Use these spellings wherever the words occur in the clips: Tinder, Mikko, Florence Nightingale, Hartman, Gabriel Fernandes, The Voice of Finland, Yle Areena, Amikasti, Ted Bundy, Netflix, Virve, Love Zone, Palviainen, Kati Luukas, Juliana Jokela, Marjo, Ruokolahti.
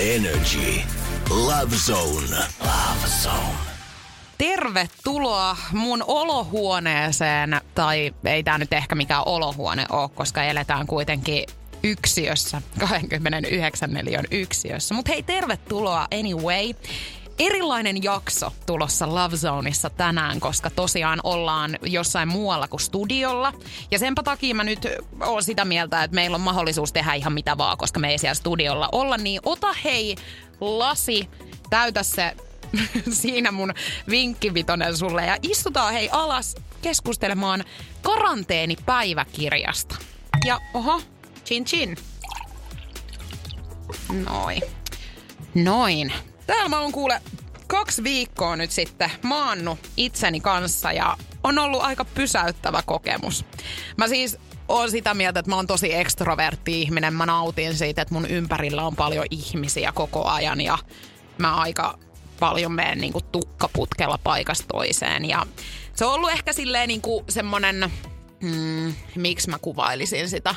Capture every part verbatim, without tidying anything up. Energy. Love Zone. Love Zone. Tervetuloa mun olohuoneeseen, tai ei tää nyt ehkä mikään olohuone ole, koska eletään kuitenkin yksiössä, kaksikymmentäyhdeksän neliön yksiössä. Mut hei, tervetuloa anyway. Erilainen jakso tulossa Love Zoneissa tänään, koska tosiaan ollaan jossain muualla kuin studiolla. Ja senpä takia mä nyt oon sitä mieltä, että meillä on mahdollisuus tehdä ihan mitä vaan, koska me ei siellä studiolla olla. Niin ota hei lasi, täytä se siinä mun vinkkivitonen sulle ja istutaan hei alas keskustelemaan karanteenipäiväkirjasta. Ja oho, chin chin. Noin. Noin. Täällä mä oon kuule kaksi viikkoa nyt sitten maannut itseni kanssa ja on ollut aika pysäyttävä kokemus. Mä siis oon sitä mieltä, että mä oon tosi ekstrovertti ihminen. Mä nautin siitä, että mun ympärillä on paljon ihmisiä koko ajan ja mä aika paljon menen niinku tukkaputkella paikasta toiseen. Ja se on ollut ehkä silleen niinku semmonen, hmm, miksi mä kuvailisin sitä?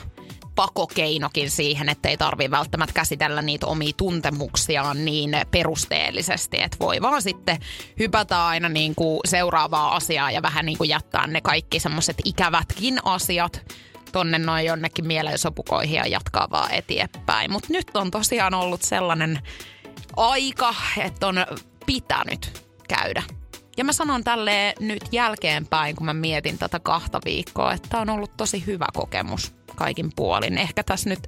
Pakokeinokin siihen, että ei tarvitse välttämättä käsitellä niitä omia tuntemuksiaan niin perusteellisesti, että voi vaan sitten hypätä aina niin kuin seuraavaa asiaa ja vähän niin kuin jättää ne kaikki semmoiset ikävätkin asiat tonne noin jonnekin mielensopukoihin ja jatkaa vaan eteenpäin. Mutta nyt on tosiaan ollut sellainen aika, että on pitänyt käydä. Ja mä sanon tälleen nyt jälkeenpäin, kun mä mietin tätä kahta viikkoa, että tää on ollut tosi hyvä kokemus kaikin puolin. Ehkä tässä nyt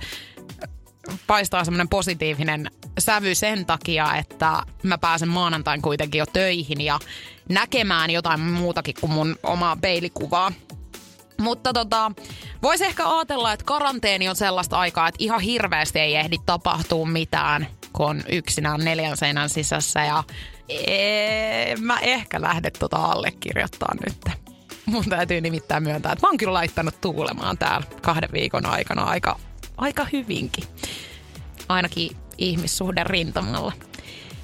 paistaa semmoinen positiivinen sävy sen takia, että mä pääsen maanantain kuitenkin jo töihin ja näkemään jotain muutakin kuin mun omaa peilikuvaa. Mutta tota, vois ehkä ajatella, että karanteeni on sellaista aikaa, että ihan hirveästi ei ehdi tapahtua mitään, kun on yksinään neljän seinän sisässä ja Eee, mä ehkä lähden tota allekirjoittaa nyt. Mun täytyy nimittäin myöntää, että mä oon kyllä laittanut tuulemaan täällä kahden viikon aikana aika, aika hyvinkin. Ainakin ihmissuhden rintamalla.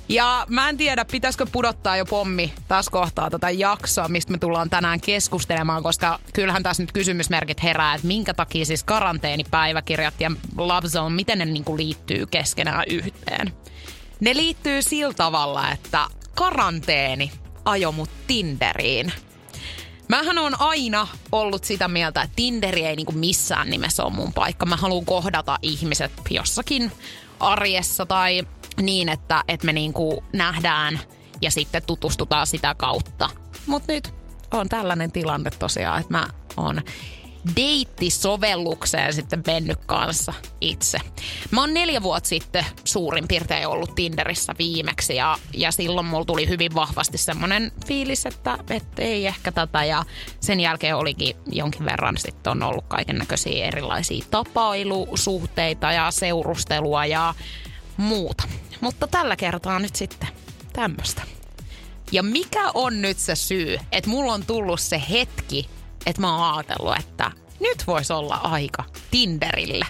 Ja mä en tiedä, pitäisikö pudottaa jo pommi tässä kohtaa tätä jaksoa, mistä me tullaan tänään keskustelemaan, koska kyllähän tässä nyt kysymysmerkit herää, että minkä takia siis karanteenipäiväkirjat ja Love Zone, miten ne niinku liittyy keskenään yhteen. Ne liittyy sillä tavalla, että karanteeni ajoi mut Tinderiin. Mähän on aina ollut sitä mieltä, että Tinderi ei niinku missään nimessä ole mun paikka. Mä haluan kohdata ihmiset jossakin arjessa tai niin, että, että me niinku nähdään ja sitten tutustutaan sitä kautta. Mut nyt on tällainen tilanne tosiaan, että mä oon deittisovellukseen sitten mennyt kanssa itse. Mä oon neljä vuotta sitten suurin piirtein ollut Tinderissä viimeksi ja, ja silloin mulla tuli hyvin vahvasti semmoinen fiilis, että, että ei ehkä tätä ja sen jälkeen olikin jonkin verran sitten on ollut kaikennäköisiä erilaisia tapailusuhteita ja seurustelua ja muuta. Mutta tällä kertaa nyt sitten tämmöistä. Ja mikä on nyt se syy, että mulla on tullut se hetki, että mä oon ajatellut, että nyt voisi olla aika Tinderille.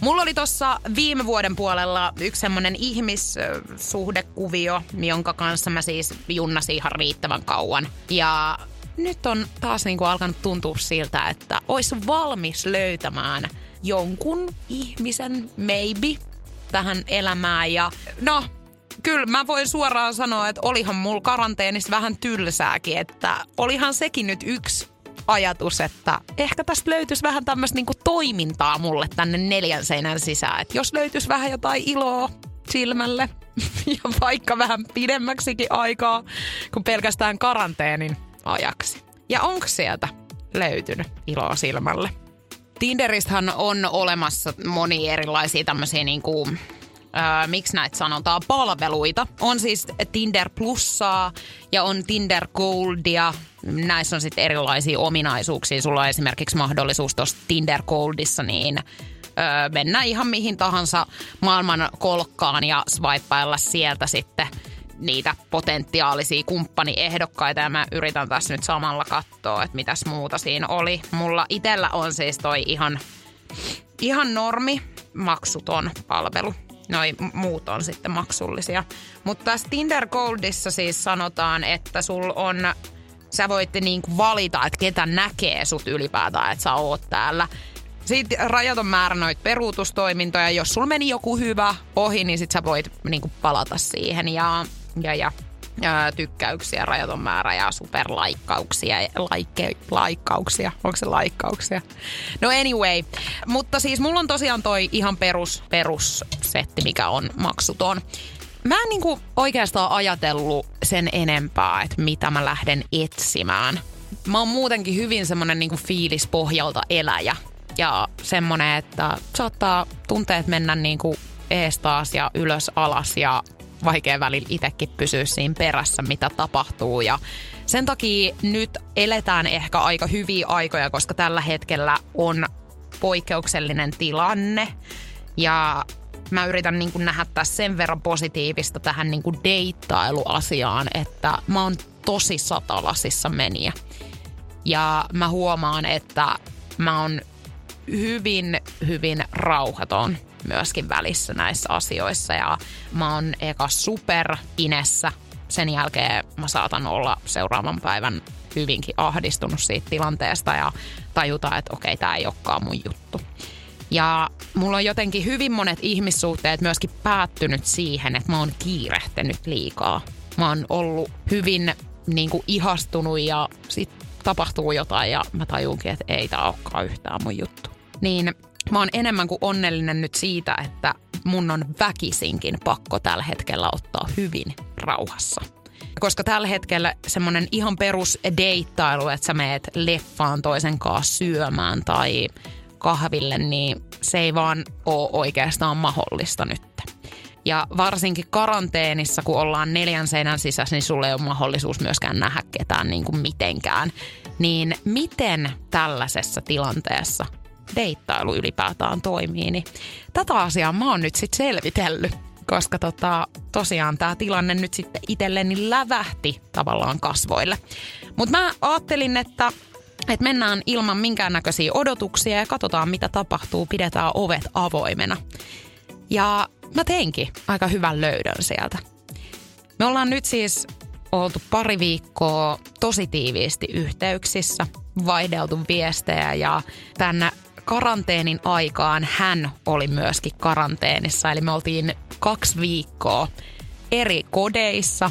Mulla oli tossa viime vuoden puolella yksi semmonen ihmissuhdekuvio, jonka kanssa mä siis junnasin ihan riittävän kauan. Ja nyt on taas niinku alkanut tuntua siltä, että ois valmis löytämään jonkun ihmisen maybe tähän elämään. Ja no, kyllä mä voin suoraan sanoa, että olihan mulla karanteenissa vähän tylsääkin, että olihan sekin nyt yksi ajatus, että ehkä tästä löytyisi vähän tämmöistä niinku toimintaa mulle tänne neljän seinän sisään. Että jos löytyisi vähän jotain iloa silmälle ja vaikka vähän pidemmäksikin aikaa kuin pelkästään karanteenin ajaksi. Ja onko sieltä löytynyt iloa silmälle? Tinderistähän on olemassa monia erilaisia tämmöisiä niinku Öö, miksi näitä sanotaan, palveluita. On siis Tinder Plussaa ja on Tinder Goldia. Näissä on sitten erilaisia ominaisuuksia. Sulla on esimerkiksi mahdollisuus tuossa Tinder Goldissa niin öö, mennä ihan mihin tahansa maailman kolkkaan ja swipeilla sieltä sitten niitä potentiaalisia kumppaniehdokkaita. Ja mä yritän tässä nyt samalla katsoa, että mitäs muuta siinä oli. Mulla itsellä on siis toi ihan, ihan normi maksuton palvelu. Noi muut on sitten maksullisia. Mutta tässä Tinder Goldissa siis sanotaan, että sul on, sä voit niinku valita, että ketä näkee sut ylipäätään, että sä oot täällä. Sitten rajaton määrä noita peruutustoimintoja. Jos sulla meni joku hyvä ohi, niin sit sä voit niinku palata siihen. Ja, ja, ja, ja tykkäyksiä, rajaton määrä ja superlaikkauksia. Laikke, laikkauksia. Onko se laikkauksia? No anyway. Mutta siis mulla on tosiaan toi ihan perus, perussetti, mikä on maksuton. Mä en niinku oikeastaan ajatellut sen enempää, että mitä mä lähden etsimään. Mä oon muutenkin hyvin semmonen niinku fiilispohjalta eläjä. Ja semmonen, että saattaa tunteet mennä niinku ees taas ja ylös alas ja vaikea välillä itsekin pysyä siinä perässä, mitä tapahtuu. Ja sen takia nyt eletään ehkä aika hyviä aikoja, koska tällä hetkellä on poikkeuksellinen tilanne. Ja mä yritän niinku nähdä tässä sen verran positiivista tähän niinku deittailuasiaan, että mä oon tosi satalasissa meniä. Ja mä huomaan, että mä oon hyvin, hyvin rauhaton myöskin välissä näissä asioissa. Ja mä oon eka superinessä. Sen jälkeen mä saatan olla seuraavan päivän hyvinkin ahdistunut siitä tilanteesta ja tajuta, että okei, tää ei olekaan mun juttu. Ja mulla on jotenkin hyvin monet ihmissuhteet myöskin päättynyt siihen, että mä oon kiirehtinyt liikaa. Mä oon ollut hyvin niin kuin ihastunut ja sit tapahtuu jotain ja mä tajunkin, että ei tää olekaan yhtään mun juttu. Niin mä oon enemmän kuin onnellinen nyt siitä, että mun on väkisinkin pakko tällä hetkellä ottaa hyvin rauhassa. Koska tällä hetkellä semmonen ihan perus deittailu, että sä meet leffaan toisen kanssa syömään tai kahville, niin se ei vaan ole oikeastaan mahdollista nyt. Ja varsinkin karanteenissa, kun ollaan neljän seinän sisässä, niin sulla ei ole mahdollisuus myöskään nähdä ketään niin kuin mitenkään. Niin miten tällaisessa tilanteessa deittailu ylipäätään toimii, niin tätä asiaa mä oon nyt sitten selvitellyt. Koska tota, tosiaan tämä tilanne nyt sitten itselleni lävähti tavallaan kasvoille. Mutta mä ajattelin, että Et mennään ilman minkäännäköisiä odotuksia ja katsotaan, mitä tapahtuu. Pidetään ovet avoimena. Ja mä teinkin aika hyvän löydön sieltä. Me ollaan nyt siis oltu pari viikkoa tosi tiiviisti yhteyksissä, vaihdeltu viestejä ja tänne karanteenin aikaan hän oli myöskin karanteenissa. Eli me oltiin kaksi viikkoa eri kodeissa,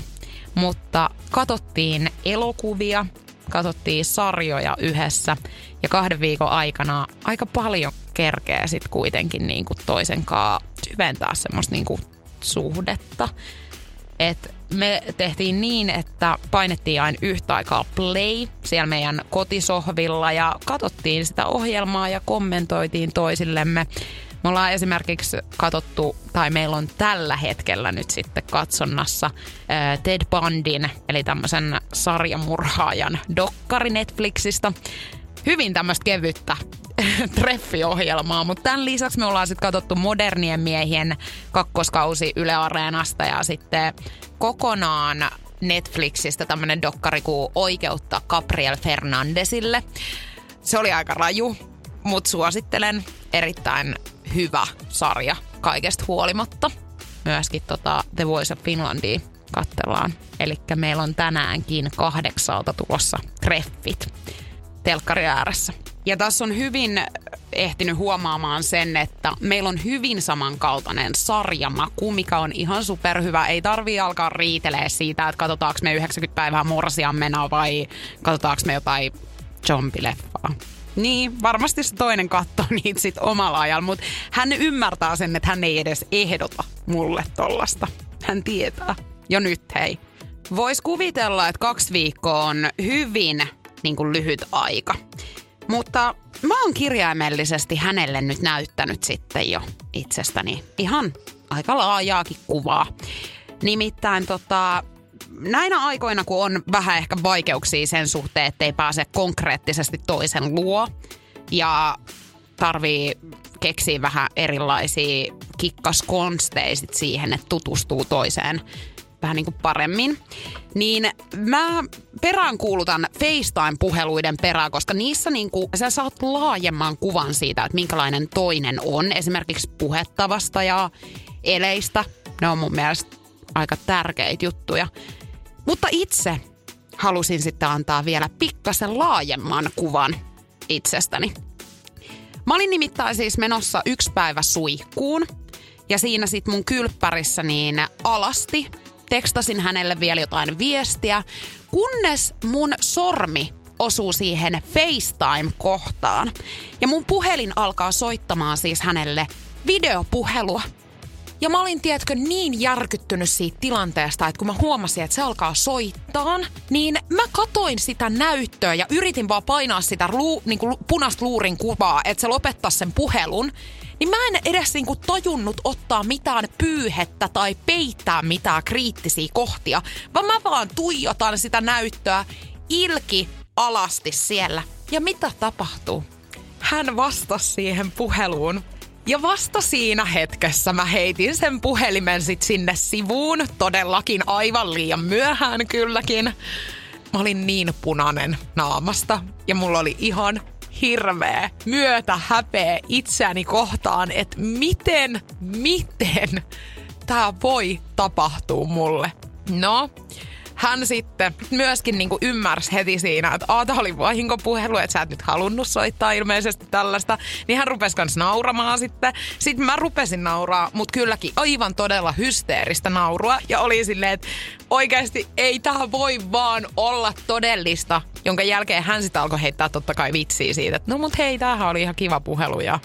mutta katsottiin elokuvia. Katsottiin sarjoja yhdessä ja kahden viikon aikana aika paljon kerkeä sit kuitenkin niinku toisen kaa syventää semmoista niinku suhdetta. Et me tehtiin niin, että painettiin aina yhtä aikaa play siellä meidän kotisohvilla ja katsottiin sitä ohjelmaa ja kommentoitiin toisillemme. Me ollaan esimerkiksi katsottu, tai meillä on tällä hetkellä nyt sitten katsonnassa ää, Ted Bundyn, eli tämmöisen sarjamurhaajan dokkari Netflixistä. Hyvin tämmöistä kevyttä treffiohjelmaa, mutta tämän lisäksi me ollaan sitten katsottu Modernien miehien kakkoskausi Yle Areenasta ja sitten kokonaan Netflixistä tämmöinen dokkari kuin Oikeutta Gabriel Fernandesille. Se oli aika raju, mutta suosittelen. Erittäin hyvä sarja kaikesta huolimatta. Myöskin tota The Voice of Finlandia katsellaan. Elikkä meillä on tänäänkin kahdeksalta tulossa treffit telkkari ääressä. Ja tässä on hyvin ehtinyt huomaamaan sen, että meillä on hyvin samankaltainen sarjamaku, mikä on ihan superhyvä. Ei tarvii alkaa riitelee siitä, että katsotaanko me yhdeksänkymmentä päivää morsiammena vai katsotaanko me jotain zombie-leffaa. Niin, varmasti se toinen katsoo niitä sit omalla ajalla, mutta hän ymmärtää sen, että hän ei edes ehdota mulle tollasta. Hän tietää. Jo nyt, hei. Voisi kuvitella, että kaksi viikkoa on hyvin niin kuin lyhyt aika. Mutta mä oon kirjaimellisesti hänelle nyt näyttänyt sitten jo itsestäni ihan aika laajaakin kuvaa. Nimittäin tota... näinä aikoina, kun on vähän ehkä vaikeuksia sen suhteen, ettei pääse konkreettisesti toisen luo ja tarvii keksiä vähän erilaisia kikkaskonsteja siihen, että tutustuu toiseen vähän niin kuin paremmin, niin mä peräänkuulutan FaceTime-puheluiden perään, koska niissä niin kuin sä saat laajemman kuvan siitä, että minkälainen toinen on, esimerkiksi puhettavasta ja eleistä. Ne on mun mielestä aika tärkeitä juttuja. Mutta itse halusin sitten antaa vielä pikkasen laajemman kuvan itsestäni. Mä olin nimittäin siis menossa yksi päivä suihkuun ja siinä sit mun kylppärissä niin alasti tekstasin hänelle vielä jotain viestiä, kunnes mun sormi osuu siihen FaceTime-kohtaan. Ja mun puhelin alkaa soittamaan siis hänelle videopuhelua. Ja mä olin, tiedätkö, niin järkyttynyt siitä tilanteesta, että kun mä huomasin, että se alkaa soittaa, niin mä katoin sitä näyttöä ja yritin vaan painaa sitä luu, niin kuin punaista luurin kuvaa, että se lopettaisi sen puhelun. Niin mä en edes niin kuin tajunnut ottaa mitään pyyhettä tai peittää mitään kriittisiä kohtia, vaan mä vaan tuijotan sitä näyttöä ilki alasti siellä. Ja mitä tapahtuu? Hän vastasi siihen puheluun. Ja vasta siinä hetkessä mä heitin sen puhelimen sit sinne sivuun, todellakin aivan liian myöhään kylläkin. Mä olin niin punainen naamasta ja mulla oli ihan hirveä myötä häpeä itseäni kohtaan, että miten, miten tää voi tapahtua mulle. No, hän sitten myöskin niinku ymmärsi heti siinä, että aah, tämä oli vahinkopuhelu, että sä et nyt halunnut soittaa ilmeisesti tällaista. Niin hän rupesi kans nauramaan sitten. Sitten mä rupesin nauraa, mutta kylläkin aivan todella hysteeristä naurua. Ja oli silleen, että oikeasti ei tää voi vaan olla todellista. Jonka jälkeen hän sitten alkoi heittää totta kai vitsiä siitä, että no mut hei, tämähän oli ihan kiva puhelu ja...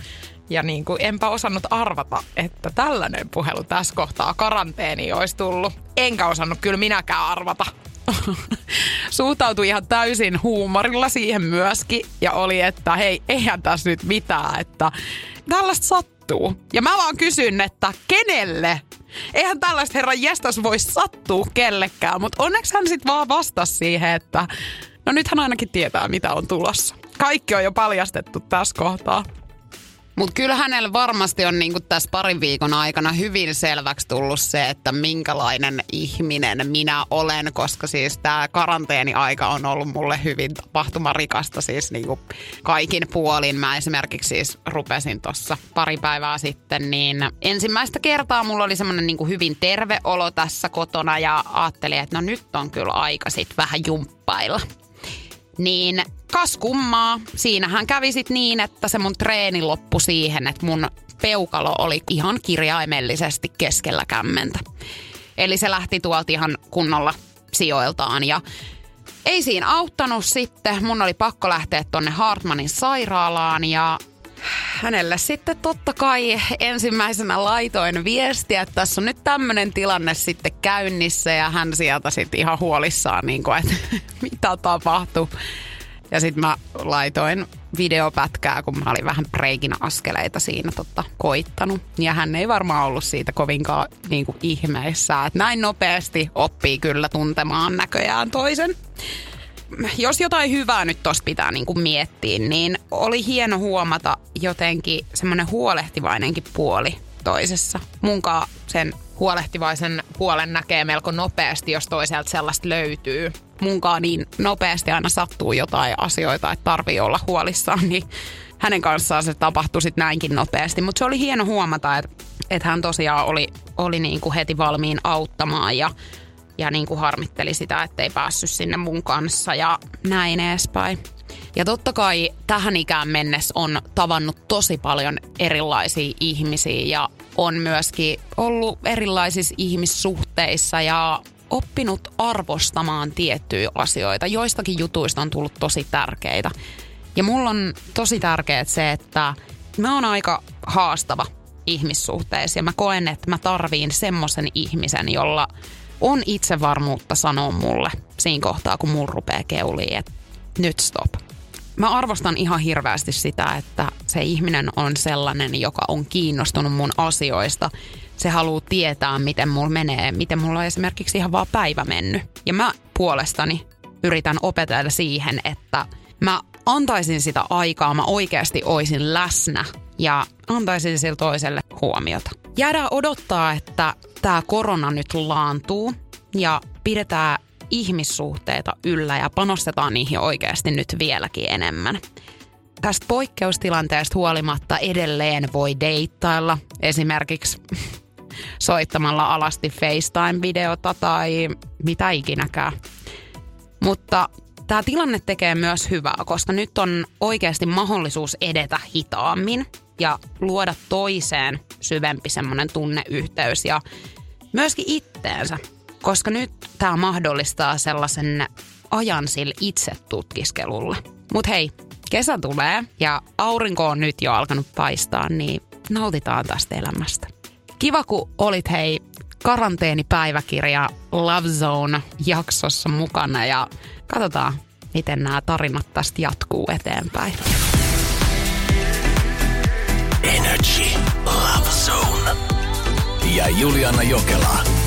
Ja niin kuin enpä osannut arvata, että tällainen puhelu tässä kohtaa karanteeni olisi tullut. Enkä osannut kyllä minäkään arvata. Suhtautui ihan täysin huumorilla siihen myöskin. Ja oli, että hei, eihän tässä nyt mitään, että tällaista sattuu. Ja mä vaan kysyn, että kenelle? Eihän tällaista herran jästäs voi sattua kellekään. Mutta onneksi hän sitten vaan vastasi siihen, että no nythän ainakin tietää, mitä on tulossa. Kaikki on jo paljastettu tässä kohtaa. Mut kyllä hänellä varmasti on niinku tässä parin viikon aikana hyvin selväksi tullut se, että minkälainen ihminen minä olen, koska siis tää karanteeniaika on ollut mulle hyvin tapahtumarikasta siis niinku kaikin puolin. Mä esimerkiksi siis rupesin tossa pari päivää sitten, niin ensimmäistä kertaa mulla oli semmonen niinku hyvin terve olo tässä kotona ja ajattelin, että no nyt on kyllä aika sit vähän jumppailla. Niin kas kummaa. Siinähän kävi sit niin, että se mun treeni loppui siihen, että mun peukalo oli ihan kirjaimellisesti keskellä kämmentä. Eli se lähti tuolta ihan kunnolla sijoiltaan ja ei siinä auttanut sitten. Mun oli pakko lähteä tonne Hartmanin sairaalaan ja hänelle sitten totta kai ensimmäisenä laitoin viestiä, että tässä on nyt tämmöinen tilanne sitten käynnissä ja hän sieltä sitten ihan huolissaan, niin kuin, että mitä tapahtui. Ja sitten mä laitoin videopätkää, kun mä olin vähän breikin askeleita siinä totta koittanut. Ja hän ei varmaan ollut siitä kovinkaan niin kuin ihmeissään, että näin nopeasti oppii kyllä tuntemaan näköjään toisen. Jos jotain hyvää nyt tuossa pitää niin kuin miettiä, niin oli hieno huomata jotenkin semmoinen huolehtivainenkin puoli toisessa. Munkaan sen huolehtivaisen puolen näkee melko nopeasti, jos toiselta sellaista löytyy. Munkaan niin nopeasti aina sattuu jotain asioita, että tarvii olla huolissaan, niin hänen kanssaan se tapahtui sitten näinkin nopeasti. Mutta se oli hieno huomata, että, että hän tosiaan oli, oli niin kuin heti valmiin auttamaan ja Ja niin kuin harmitteli sitä, ettei päässyt sinne mun kanssa ja näin edespäin. Ja totta kai tähän ikään mennessä on tavannut tosi paljon erilaisia ihmisiä ja on myöskin ollut erilaisissa ihmissuhteissa ja oppinut arvostamaan tiettyjä asioita. Joistakin jutuista on tullut tosi tärkeitä. Ja mulla on tosi tärkeää se, että mä oon aika haastava ihmissuhteissa ja mä koen, että mä tarviin semmoisen ihmisen, jolla... on itsevarmuutta sanoa mulle siinä kohtaa, kun mun rupeaa keuliin, että nyt stop. Mä arvostan ihan hirveästi sitä, että se ihminen on sellainen, joka on kiinnostunut mun asioista. Se haluaa tietää, miten mulla menee, miten mulla on esimerkiksi ihan vaan päivä mennyt. Ja mä puolestani yritän opetella siihen, että mä antaisin sitä aikaa, mä oikeasti oisin läsnä ja antaisin sille toiselle huomiota. Jäädään odottaa, että tämä korona nyt laantuu ja pidetään ihmissuhteita yllä ja panostetaan niihin oikeasti nyt vieläkin enemmän. Tästä poikkeustilanteesta huolimatta edelleen voi deittailla esimerkiksi soittamalla alasti FaceTime-videota tai mitä ikinäkään. Mutta Tämä tilanne tekee myös hyvää, koska nyt on oikeasti mahdollisuus edetä hitaammin ja luoda toiseen syvempi semmoinen tunneyhteys ja myöskin itteensä, koska nyt tämä mahdollistaa sellaisen ajan sille itse tutkiskelulle. Mutta hei, kesä tulee ja aurinko on nyt jo alkanut paistaa, niin nautitaan tästä elämästä. Kiva, kun olit hei karanteenipäiväkirja Love Zone -jaksossa mukana ja katsotaan, miten nämä tarinat tästä jatkuu eteenpäin. Energy Love Zone ja Juliana Jokela.